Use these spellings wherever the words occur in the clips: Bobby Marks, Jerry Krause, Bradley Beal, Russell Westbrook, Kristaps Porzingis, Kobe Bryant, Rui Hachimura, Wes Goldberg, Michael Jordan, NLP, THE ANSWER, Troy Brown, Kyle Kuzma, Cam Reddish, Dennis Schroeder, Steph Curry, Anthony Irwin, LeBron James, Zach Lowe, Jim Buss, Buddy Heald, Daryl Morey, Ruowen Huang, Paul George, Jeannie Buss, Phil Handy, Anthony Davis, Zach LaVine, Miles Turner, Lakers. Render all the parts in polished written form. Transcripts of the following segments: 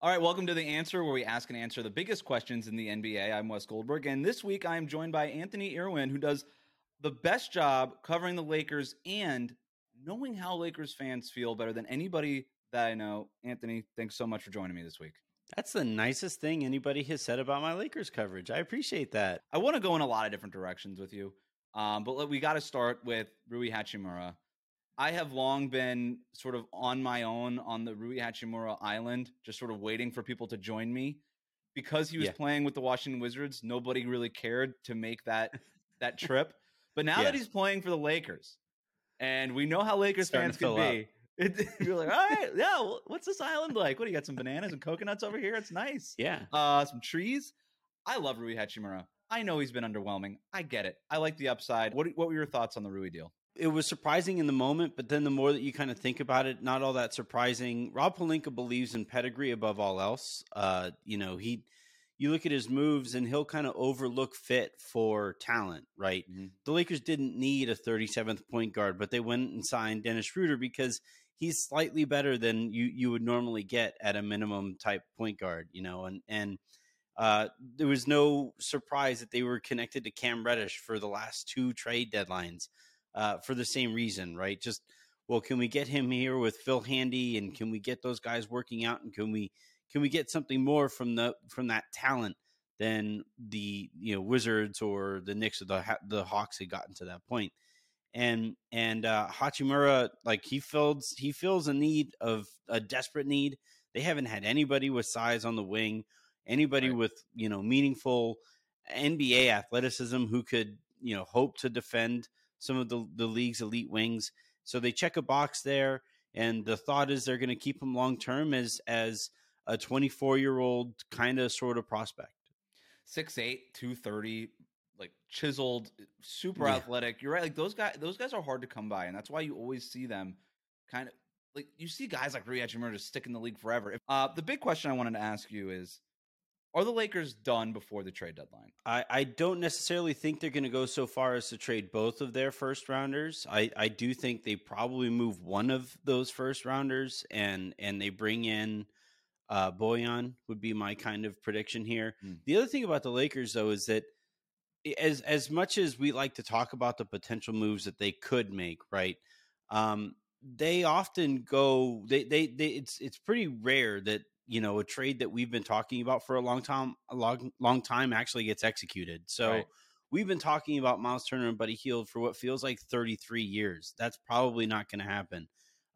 All right, welcome to The Answer, where we ask and answer the biggest questions in the NBA. I'm Wes Goldberg, and this week I am joined by Anthony Irwin, who does the best job covering the Lakers and knowing how Lakers fans feel better than anybody that I know. Anthony, thanks so much for joining me this week. That's the nicest thing anybody has said about my Lakers coverage. I appreciate that. I want to go in a lot of different directions with you, but we got to start with Rui Hachimura. I have long been sort of on my own on the Rui Hachimura Island, just sort of waiting for people to join me. Because he was playing with the Washington Wizards, nobody really cared to make that trip. But now that he's playing for the Lakers, and we know how Lakers fans can be, you're like, all right, well, what's this island like? What, do you got some bananas and coconuts over here? It's nice. Yeah. Some trees. I love Rui Hachimura. I know he's been underwhelming. I get it. I like the upside. What were your thoughts on the Rui deal? It was surprising in the moment, but then the more that you kind of think about it, not all that surprising. Rob Pelinka believes in pedigree above all else. You look at his moves and he'll kind of overlook fit for talent, right? Mm-hmm. The Lakers didn't need a 37th point guard, but they went and signed Dennis Schroeder because he's slightly better than you would normally get at a minimum type point guard, and there was no surprise that they were connected to Cam Reddish for the last two trade deadlines. For the same reason, right? Just, well, can we get him here with Phil Handy, and can we get those guys working out, and can we get something more from that talent than the Wizards or the Knicks or the Hawks had gotten to that point? And Hachimura, like, he fills a need of a desperate need. They haven't had anybody with size on the wing, anybody with meaningful NBA athleticism who could hope to defend some of the league's elite wings. So they check a box there, and the thought is they're going to keep him long-term as a 24-year-old kind of sort of prospect. 6'8", 230, like chiseled, super athletic. You're right. Like those guys are hard to come by, and that's why you always see them kind of like, you see guys like Rui Hachimura just stick in the league forever. The big question I wanted to ask you is, are the Lakers done before the trade deadline? I don't necessarily think they're going to go so far as to trade both of their first-rounders. I do think they probably move one of those first-rounders, and they bring in Bojan would be my kind of prediction here. Mm. The other thing about the Lakers, though, is that as much as we like to talk about the potential moves that they could make, right, they often go – they it's pretty rare that – a trade that we've been talking about for a long time actually gets executed. So we've been talking about Miles Turner and Buddy Heald for what feels like 33 years. That's probably not going to happen.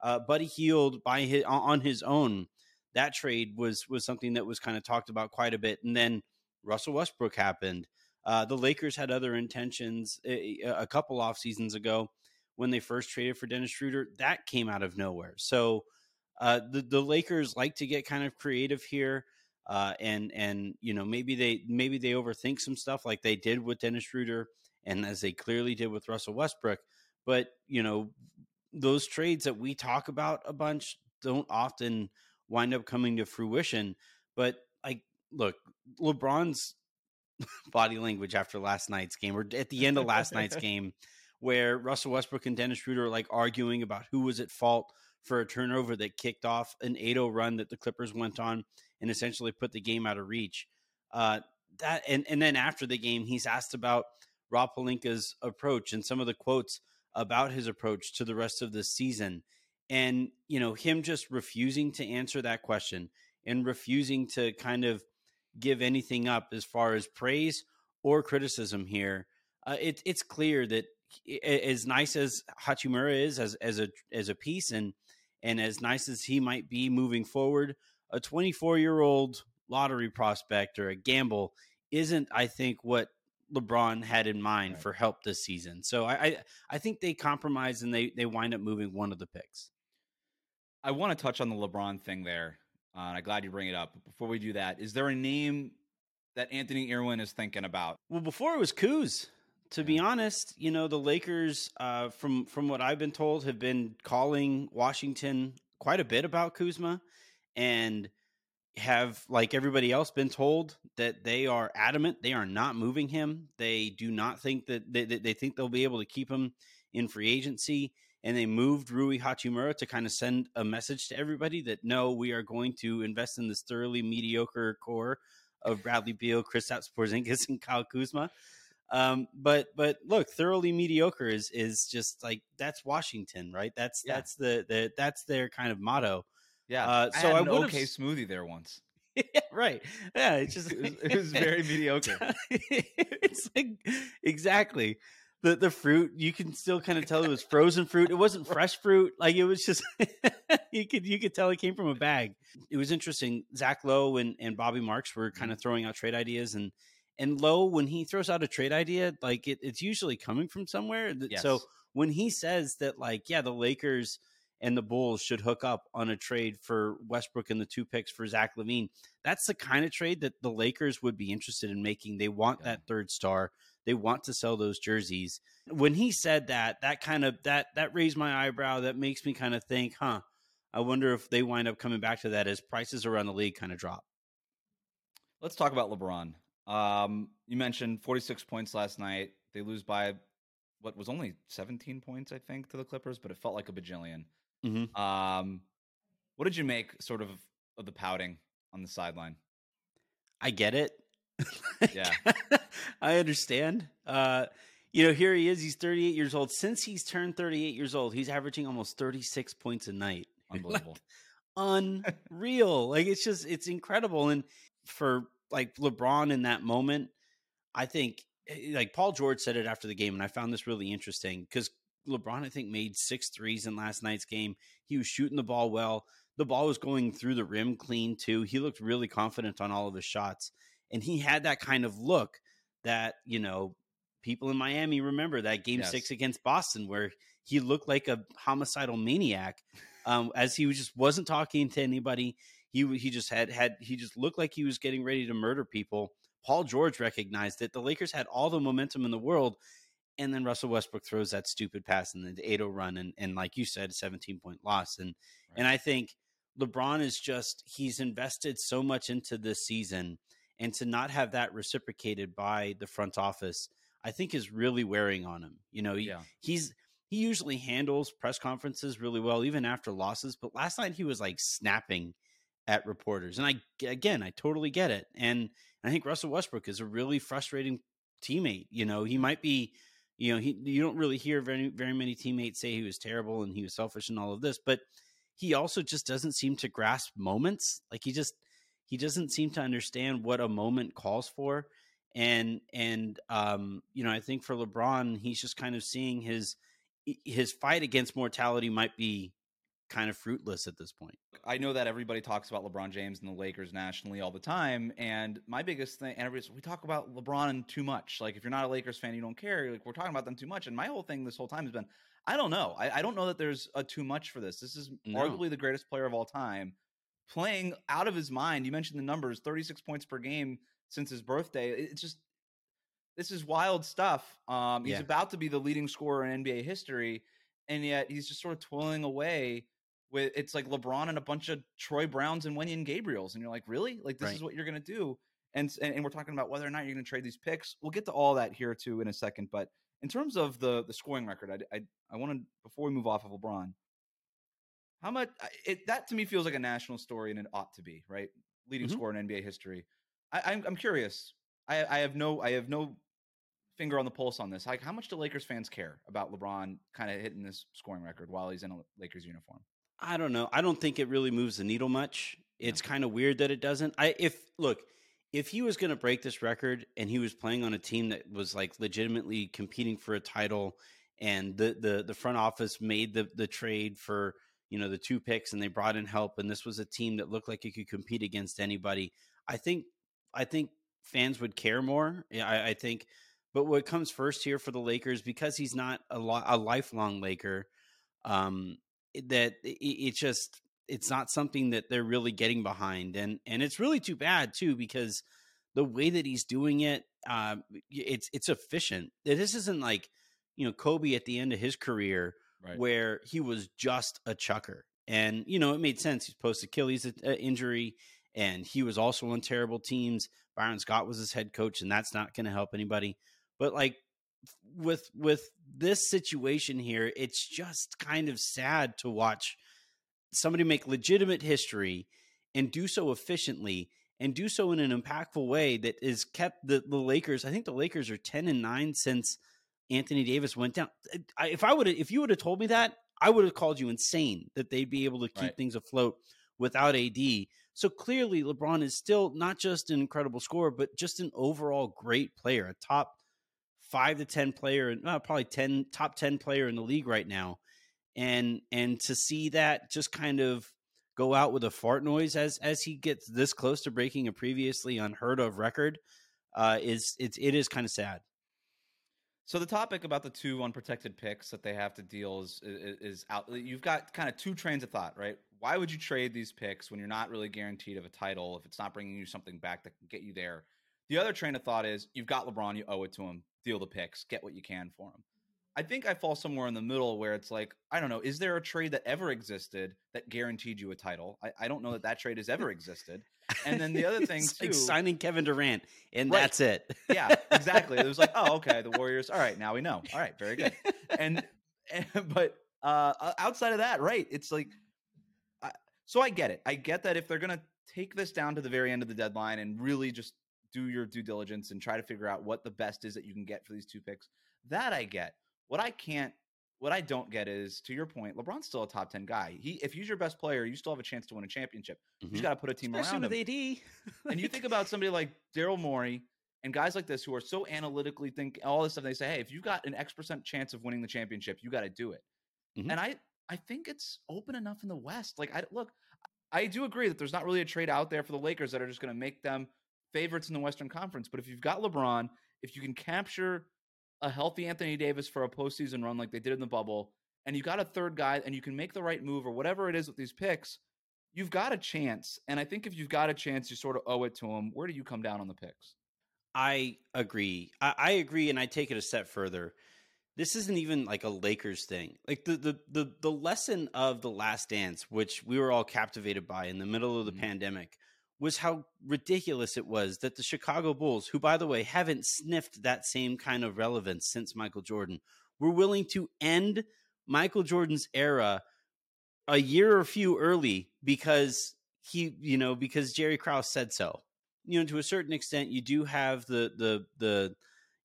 Buddy Heald on his own, that trade was something that was kind of talked about quite a bit. And then Russell Westbrook happened. The Lakers had other intentions a couple off seasons ago when they first traded for Dennis Schroeder. That came out of nowhere. So, the Lakers like to get kind of creative here, and maybe they overthink some stuff like they did with Dennis Schroeder and as they clearly did with Russell Westbrook. But those trades that we talk about a bunch don't often wind up coming to fruition. But look, LeBron's body language after last night's game, or at the end of last night's game, where Russell Westbrook and Dennis Schroeder are like arguing about who was at fault for a turnover that kicked off an 8-0 run that the Clippers went on and essentially put the game out of reach. And then after the game, he's asked about Rob Pelinka's approach and some of the quotes about his approach to the rest of the season. And, him just refusing to answer that question and refusing to kind of give anything up as far as praise or criticism here. It's clear that as nice as Hachimura is as a piece and as nice as he might be moving forward, a 24-year-old lottery prospect or a gamble isn't, I think, what LeBron had in mind for help this season. So I think they compromise and they wind up moving one of the picks. I want to touch on the LeBron thing there And I'm glad you bring it up. But before we do that, is there a name that Anthony Irwin is thinking about? Well, before it was Kuz. To be honest, you know, the Lakers, from what I've been told, have been calling Washington quite a bit about Kuzma and have, like everybody else, been told that they are adamant. They are not moving him. They do not think that they think they'll be able to keep him in free agency. And they moved Rui Hachimura to kind of send a message to everybody that, no, we are going to invest in this thoroughly mediocre core of Bradley Beal, Kristaps Porzingis, and Kyle Kuzma. But look, thoroughly mediocre is just like, that's Washington, right? That's their kind of motto. Yeah. So I had an okay smoothie there once. Yeah, right. Yeah. It's just, it was very mediocre. It's like, exactly. The fruit, you can still kind of tell it was frozen fruit. It wasn't fresh fruit. Like it was just, you could tell it came from a bag. It was interesting. Zach Lowe and Bobby Marks were kind of throwing out trade ideas, and Lowe, when he throws out a trade idea, like it's usually coming from somewhere. Yes. So when he says that, like, yeah, the Lakers and the Bulls should hook up on a trade for Westbrook and the 2 picks for Zach LaVine, that's the kind of trade that the Lakers would be interested in making. They want that third star. They want to sell those jerseys. When he said that raised my eyebrow. That makes me kind of think, I wonder if they wind up coming back to that as prices around the league kind of drop. Let's talk about LeBron. You mentioned 46 points last night. They lose by what was only 17 points, I think, to the Clippers, but it felt like a bajillion. Mm-hmm. What did you make sort of the pouting on the sideline? I get it. Yeah. I understand. Here he is. He's 38 years old. Since he's turned 38 years old, he's averaging almost 36 points a night. Unbelievable. Like, unreal. Like, it's just, it's incredible. And for, like, LeBron in that moment, I think, like, Paul George said it after the game, and I found this really interesting because LeBron, I think, made 6 threes in last night's game. He was shooting the ball well. The ball was going through the rim clean, too. He looked really confident on all of his shots, and he had that kind of look that, you know, people in Miami remember that game 6 against Boston where he looked like a homicidal maniac as he just wasn't talking to anybody. He just looked like he was getting ready to murder people. Paul George recognized that the Lakers had all the momentum in the world, and then Russell Westbrook throws that stupid pass and the 8-0 run, and like you said, a 17-point loss. And right. And I think LeBron is just, he's invested so much into this season, and to not have that reciprocated by the front office, I think, is really wearing on him. You know, he usually handles press conferences really well, even after losses, but last night he was like snapping at reporters. And I totally get it. And I think Russell Westbrook is a really frustrating teammate. You know, he might be, you know, you don't really hear very, very many teammates say he was terrible and he was selfish and all of this, but he also just doesn't seem to grasp moments. Like he doesn't seem to understand what a moment calls for. And I think for LeBron, he's just kind of seeing his fight against mortality might be kind of fruitless at this point. I know that everybody talks about LeBron James and the Lakers nationally all the time. And my biggest thing, and everybody's, we talk about LeBron too much. Like, if you're not a Lakers fan, you don't care. Like, we're talking about them too much. And my whole thing this whole time has been, I don't know. I don't know that there's a too much for this. This is arguably the greatest player of all time, playing out of his mind. You mentioned the numbers, 36 points per game since his birthday. It's just, this is wild stuff. He's about to be the leading scorer in NBA history. And yet he's just sort of twirling away with, it's like LeBron and a bunch of Troy Browns and Wenyen Gabriels. And you're like, really? Like, this is what you're going to do. And we're talking about whether or not you're going to trade these picks. We'll get to all that here too in a second. But in terms of the scoring record, I want to, before we move off of LeBron, how much that to me feels like a national story, and it ought to be, right? Leading scorer in NBA history. I'm curious. I have no finger on the pulse on this. Like, how much do Lakers fans care about LeBron kind of hitting this scoring record while he's in a Lakers uniform? I don't know. I don't think it really moves the needle much. It's kind of weird that it doesn't. If he was going to break this record and he was playing on a team that was like legitimately competing for a title, and the front office made the trade for, you know, the 2 picks and they brought in help, and this was a team that looked like it could compete against anybody, I think fans would care more. I think. But what comes first here for the Lakers, because he's not a lifelong Laker, that it just it's not something that they're really getting behind. And it's really too bad too, because the way that he's doing it, it's efficient. This isn't like, you know, Kobe at the end of his career, right, where he was just a chucker. And, you know, it made sense. He's post-Achilles injury, and he was also on terrible teams. Byron Scott was his head coach, and that's not going to help anybody. But, like, with this situation here, it's just kind of sad to watch somebody make legitimate history and do so efficiently and do so in an impactful way that has kept the Lakers. I think the Lakers are 10-9 since Anthony Davis went down. If you would have told me that, I would have called you insane that they'd be able to keep things afloat without AD. So clearly LeBron is still not just an incredible scorer, but just an overall great player, a top 5 to 10 player, and probably top 10 player in the league right now. And to see that just kind of go out with a fart noise as he gets this close to breaking a previously unheard of record, it is kind of sad. So the topic about the two unprotected picks that they have to deal is out. You've got kind of two trains of thought, right? Why would you trade these picks when you're not really guaranteed of a title if it's not bringing you something back that can get you there? The other train of thought is you've got LeBron, you owe it to him. Deal the picks, get what you can for him. I think I fall somewhere in the middle where it's like, I don't know, is there a trade that ever existed that guaranteed you a title? I don't know that trade has ever existed. And then the other thing too, like signing Kevin Durant, and right, that's it. Yeah, exactly. It was like, oh, okay, the Warriors. All right, now we know. All right, very good. But outside of that, right? It's like, so I get it. I get that if they're gonna take this down to the very end of the deadline and really just do your due diligence and try to figure out what the best is that you can get for these two picks, that I get. What I don't get is, to your point, LeBron's still a top 10 guy. If he's your best player, you still have a chance to win a championship. Mm-hmm. You just got to put a team especially around with him. AD. And you think about somebody like Daryl Morey and guys like this who are so analytically think all this stuff. They say, hey, if you've got an X% chance of winning the championship, you got to do it. Mm-hmm. And I think it's open enough in the West. Like, I do agree that there's not really a trade out there for the Lakers that are just going to make them favorites in the Western Conference. But if you've got LeBron, if you can capture a healthy Anthony Davis for a postseason run like they did in the bubble, and you got a third guy and you can make the right move or whatever it is with these picks, you've got a chance. And I think if you've got a chance, you sort of owe it to them. Where do you come down on the picks? I agree. And I take it a step further. This isn't even like a Lakers thing. Like the lesson of The Last Dance, which we were all captivated by in the middle of the pandemic, was how ridiculous it was that the Chicago Bulls, who, by the way, haven't sniffed that same kind of relevance since Michael Jordan, were willing to end Michael Jordan's era a year or few early because Jerry Krause said so. You know, to a certain extent, you do have the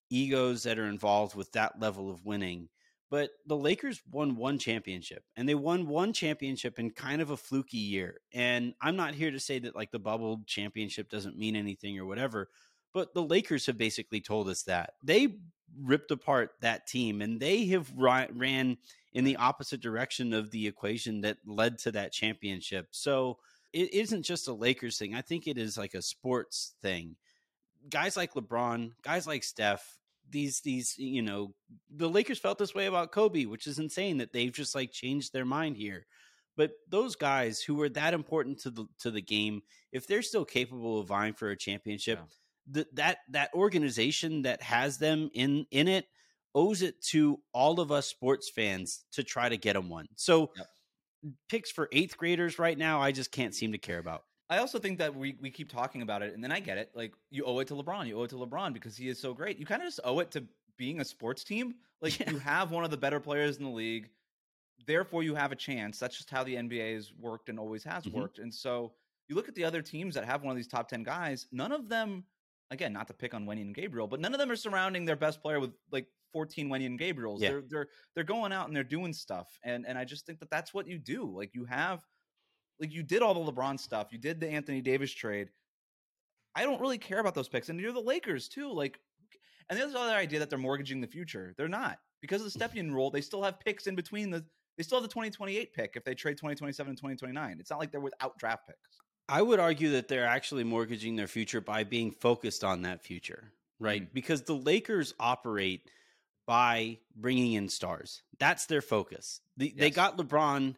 egos that are involved with that level of winning. But the Lakers won one championship, and they won one championship in kind of a fluky year. And I'm not here to say that like the bubble championship doesn't mean anything or whatever, but the Lakers have basically told us that. They ripped apart that team, and they have ran in the opposite direction of the equation that led to that championship. So it isn't just a Lakers thing. I think it is like a sports thing. Guys like LeBron, guys like Steph, these, you know, the Lakers felt this way about Kobe, which is insane that they've just like changed their mind here. But those guys who were that important to the game, if they're still capable of vying for a championship, that organization that has them in it owes it to all of us sports fans to try to get them one. So picks for eighth graders right now, I just can't seem to care about. I also think that we keep talking about it, and then I get it. Like, you owe it to LeBron. You owe it to LeBron because he is so great. You kind of just owe it to being a sports team. Like, you have one of the better players in the league. Therefore, you have a chance. That's just how the NBA has worked and always has worked. And so you look at the other teams that have one of these top 10 guys. None of them, again, not to pick on Wenyen Gabriel, but none of them are surrounding their best player with, like, 14 Wenyen Gabriels. Yeah. They're going out and they're doing stuff. And I just think that that's what you do. Like, you have... Like, you did all the LeBron stuff. You did the Anthony Davis trade. I don't really care about those picks. And you're the Lakers, too. Like, and there's another idea that they're mortgaging the future. They're not. Because of the Stepien rule, they still have picks in between. They still have the 2028 pick if they trade 2027 and 2029. It's not like they're without draft picks. I would argue that they're actually mortgaging their future by being focused on that future, right? Mm-hmm. Because the Lakers operate by bringing in stars. That's their focus. They got LeBron...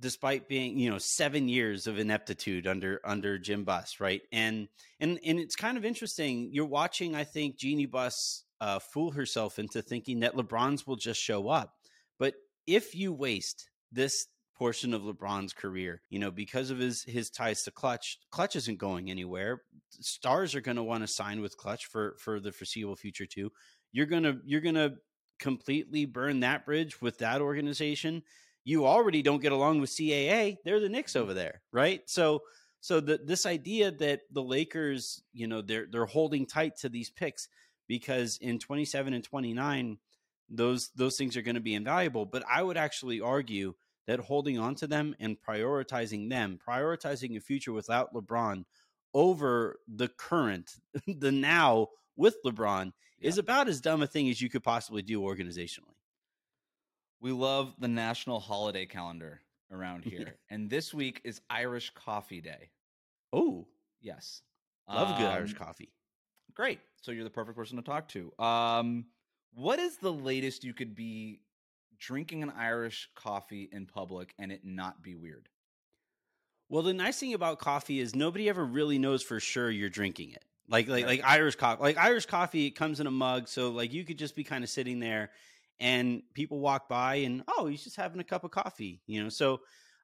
despite being, 7 years of ineptitude under Jim Buss, right? And it's kind of interesting. You're watching, I think, Jeannie Buss fool herself into thinking that LeBron's will just show up. But if you waste this portion of LeBron's career, because of his ties to Clutch isn't going anywhere. Stars are going to want to sign with Clutch for the foreseeable future too. You're going to completely burn that bridge with that organization. You already don't get along with CAA. They're the Knicks over there, right? So this idea that the Lakers, they're holding tight to these picks because in 27 and 29, those things are going to be invaluable. But I would actually argue that holding on to them and prioritizing a future without LeBron over the current, the now with LeBron, is about as dumb a thing as you could possibly do organizationally. We love the national holiday calendar around here. And this week is Irish Coffee Day. Oh, yes. Love good Irish coffee. Great. So you're the perfect person to talk to. What is the latest you could be drinking an Irish coffee in public and it not be weird? Well, the nice thing about coffee is nobody ever really knows for sure you're drinking it. Like Irish coffee, it comes in a mug. So you could just be kind of sitting there and people walk by and, oh, he's just having a cup of coffee, So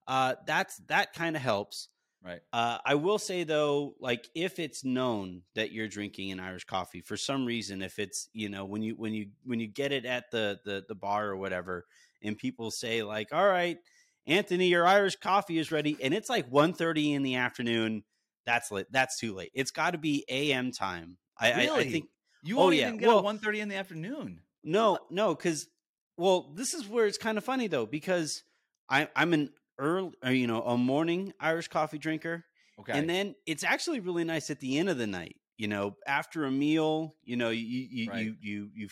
that kind of helps. Right. I will say though, if it's known that you're drinking an Irish coffee for some reason, if it's, when you get it at the bar or whatever, and people say all right, Anthony, your Irish coffee is ready. And it's 1:30 in the afternoon. That's late. That's too late. It's got to be a.m. time. I think you won't even get 1:30 in the afternoon. No. Because this is where it's kind of funny though, because I'm an early, a morning Irish coffee drinker. Okay. And then it's actually really nice at the end of the night, after a meal, you've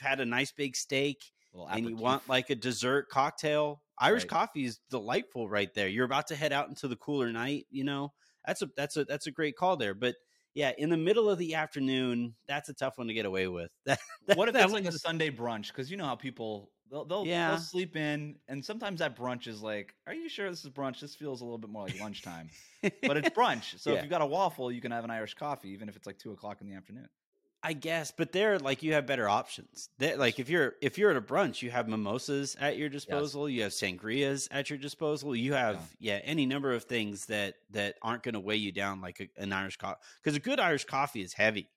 had a nice big steak and you want a dessert cocktail. Irish coffee is delightful right there. You're about to head out into the cooler night, that's a great call there. But yeah, in the middle of the afternoon, that's a tough one to get away with. What if that's a Sunday brunch? Because you know how people they'll sleep in, and sometimes that brunch is are you sure this is brunch? This feels a little bit more like lunchtime, but it's brunch. So if you've got a waffle, you can have an Irish coffee, even if it's 2:00 in the afternoon. I guess, but there, you have better options. There, if you're at a brunch, you have mimosas at your disposal. Yes. You have sangrias at your disposal. You have any number of things that aren't going to weigh you down an Irish coffee, because a good Irish coffee is heavy.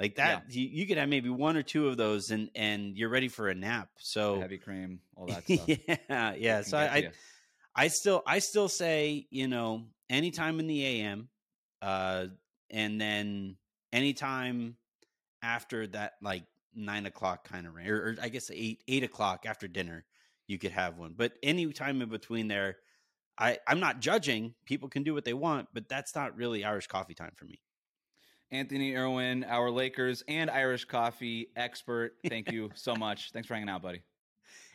You could have maybe one or two of those, and you're ready for a nap. So heavy cream, all that stuff. yeah. So I still say anytime in the a.m. And then anytime after that 9:00 kind of range, or I guess 8:00 after dinner, you could have one. But any time in between there, I'm not judging. People can do what they want, but that's not really Irish coffee time for me. Anthony Irwin, our Lakers and Irish coffee expert, thank you so much. Thanks for hanging out, buddy.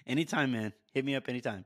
Anytime, man. Hit me up anytime.